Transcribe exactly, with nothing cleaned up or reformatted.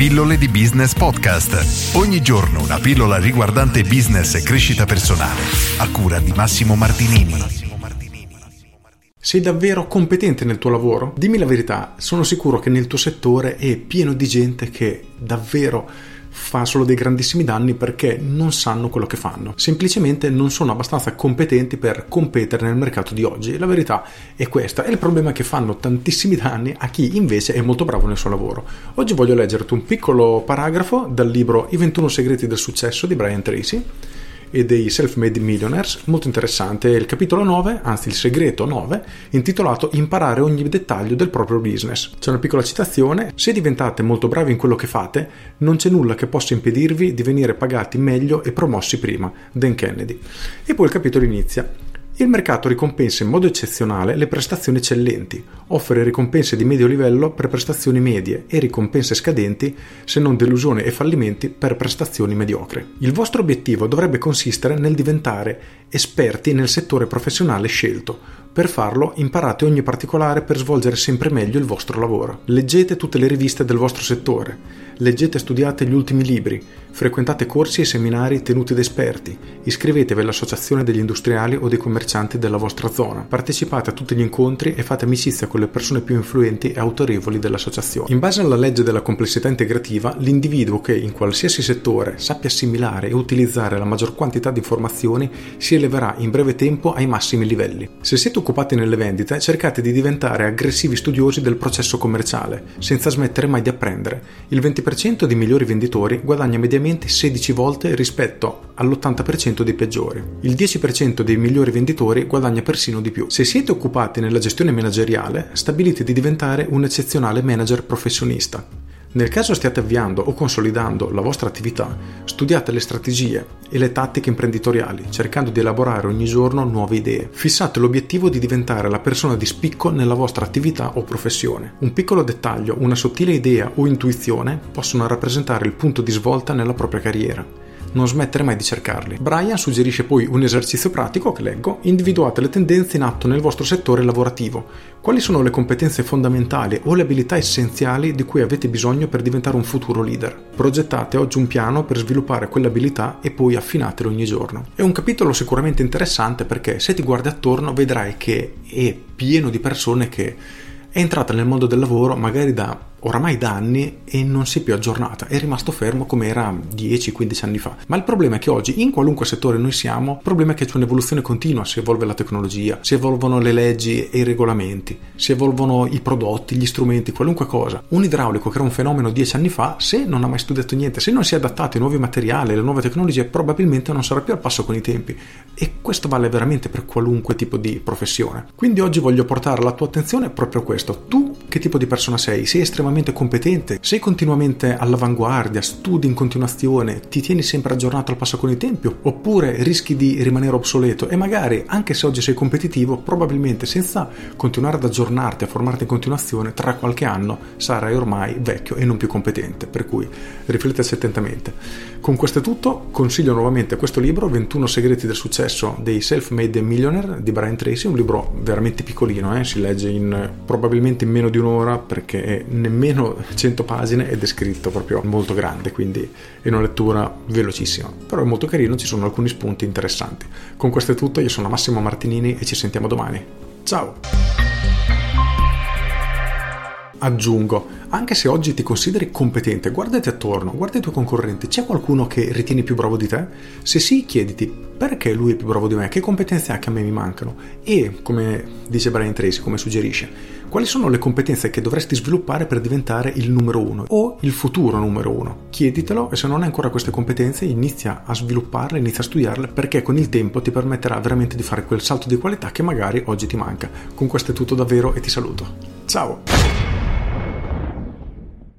Pillole di Business Podcast. Ogni giorno una pillola riguardante business e crescita personale, a cura di Massimo Martinini. Sei davvero competente nel tuo lavoro? Dimmi la verità, sono sicuro che nel tuo settore è pieno di gente che davvero fa solo dei grandissimi danni perché non sanno quello che fanno. Semplicemente non sono abbastanza competenti per competere nel mercato di oggi. La verità è questa. E il problema è che fanno tantissimi danni a chi invece è molto bravo nel suo lavoro. Oggi voglio leggerti un piccolo paragrafo dal libro I ventuno Segreti del Successo di Brian Tracy e dei self-made millionaires, molto interessante, il capitolo nove, anzi il segreto nove, intitolato Imparare ogni dettaglio del proprio business. C'è una piccola citazione: se diventate molto bravi in quello che fate, non c'è nulla che possa impedirvi di venire pagati meglio e promossi prima. Dan Kennedy. E poi il capitolo inizia. Il mercato ricompensa in modo eccezionale le prestazioni eccellenti, offre ricompense di medio livello per prestazioni medie e ricompense scadenti, se non delusione e fallimenti, per prestazioni mediocre. Il vostro obiettivo dovrebbe consistere nel diventare esperti nel settore professionale scelto. Per farlo imparate ogni particolare per svolgere sempre meglio il vostro lavoro. Leggete tutte le riviste del vostro settore, leggete e studiate gli ultimi libri, frequentate corsi e seminari tenuti da esperti, iscrivetevi all'associazione degli industriali o dei commercianti della vostra zona, partecipate a tutti gli incontri e fate amicizia con le persone più influenti e autorevoli dell'associazione. In base alla legge della complessità integrativa, l'individuo che in qualsiasi settore sappia assimilare e utilizzare la maggior quantità di informazioni si eleverà in breve tempo ai massimi livelli. Se siete occupati nelle vendite, cercate di diventare aggressivi studiosi del processo commerciale, senza smettere mai di apprendere. Il venti per cento dei migliori venditori guadagna mediamente sedici volte rispetto all'ottanta per cento dei peggiori. Il dieci per cento dei migliori venditori guadagna persino di più. Se siete occupati nella gestione manageriale, stabilite di diventare un eccezionale manager professionista. Nel caso stiate avviando o consolidando la vostra attività, studiate le strategie e le tattiche imprenditoriali, cercando di elaborare ogni giorno nuove idee. Fissate l'obiettivo di diventare la persona di spicco nella vostra attività o professione. Un piccolo dettaglio, una sottile idea o intuizione possono rappresentare il punto di svolta nella propria carriera. Non smettere mai di cercarli. Brian suggerisce poi un esercizio pratico che leggo: individuate le tendenze in atto nel vostro settore lavorativo. Quali sono le competenze fondamentali o le abilità essenziali di cui avete bisogno per diventare un futuro leader? Progettate oggi un piano per sviluppare quell'abilità e poi affinatelo ogni giorno. È un capitolo sicuramente interessante perché se ti guardi attorno vedrai che è pieno di persone che è entrata nel mondo del lavoro magari da oramai da anni e non si è più aggiornata, è rimasto fermo come era dieci quindici anni fa. Ma il problema è che oggi, in qualunque settore noi siamo, il problema è che c'è un'evoluzione continua, si evolve la tecnologia, si evolvono le leggi e i regolamenti, si evolvono i prodotti, gli strumenti, qualunque cosa. Un idraulico che era un fenomeno dieci anni fa, se non ha mai studiato niente, se non si è adattato ai nuovi materiali, alle nuove tecnologie, probabilmente non sarà più al passo con i tempi. E questo vale veramente per qualunque tipo di professione. Quindi oggi voglio portare alla tua attenzione proprio questo. Tu che tipo di persona sei? Sei estremamente competente? Sei continuamente all'avanguardia, studi in continuazione, ti tieni sempre aggiornato al passo con i tempi? Oppure rischi di rimanere obsoleto e magari, anche se oggi sei competitivo, probabilmente senza continuare ad aggiornarti, a formarti in continuazione, tra qualche anno sarai ormai vecchio e non più competente. Per cui rifletteci attentamente. Con questo è tutto, consiglio nuovamente questo libro, ventuno Segreti del Successo dei Self-Made Millionaire di Brian Tracy, un libro veramente piccolino, eh? Si legge in probabilmente in meno di un'ora perché è nemmeno cento pagine ed è scritto proprio molto grande, quindi è una lettura velocissima, però è molto carino, ci sono alcuni spunti interessanti. Con questo è tutto, io sono Massimo Martinini e ci sentiamo domani. Ciao! Aggiungo, anche se oggi ti consideri competente, guardati attorno, guarda i tuoi concorrenti, c'è qualcuno che ritieni più bravo di te? Se sì, chiediti perché lui è più bravo di me, che competenze ha che a me mi mancano e, come dice Brian Tracy, come suggerisce, quali sono le competenze che dovresti sviluppare per diventare il numero uno o il futuro numero uno? Chieditelo e se non hai ancora queste competenze inizia a svilupparle, inizia a studiarle, perché con il tempo ti permetterà veramente di fare quel salto di qualità che magari oggi ti manca. Con questo è tutto davvero e ti saluto. Ciao!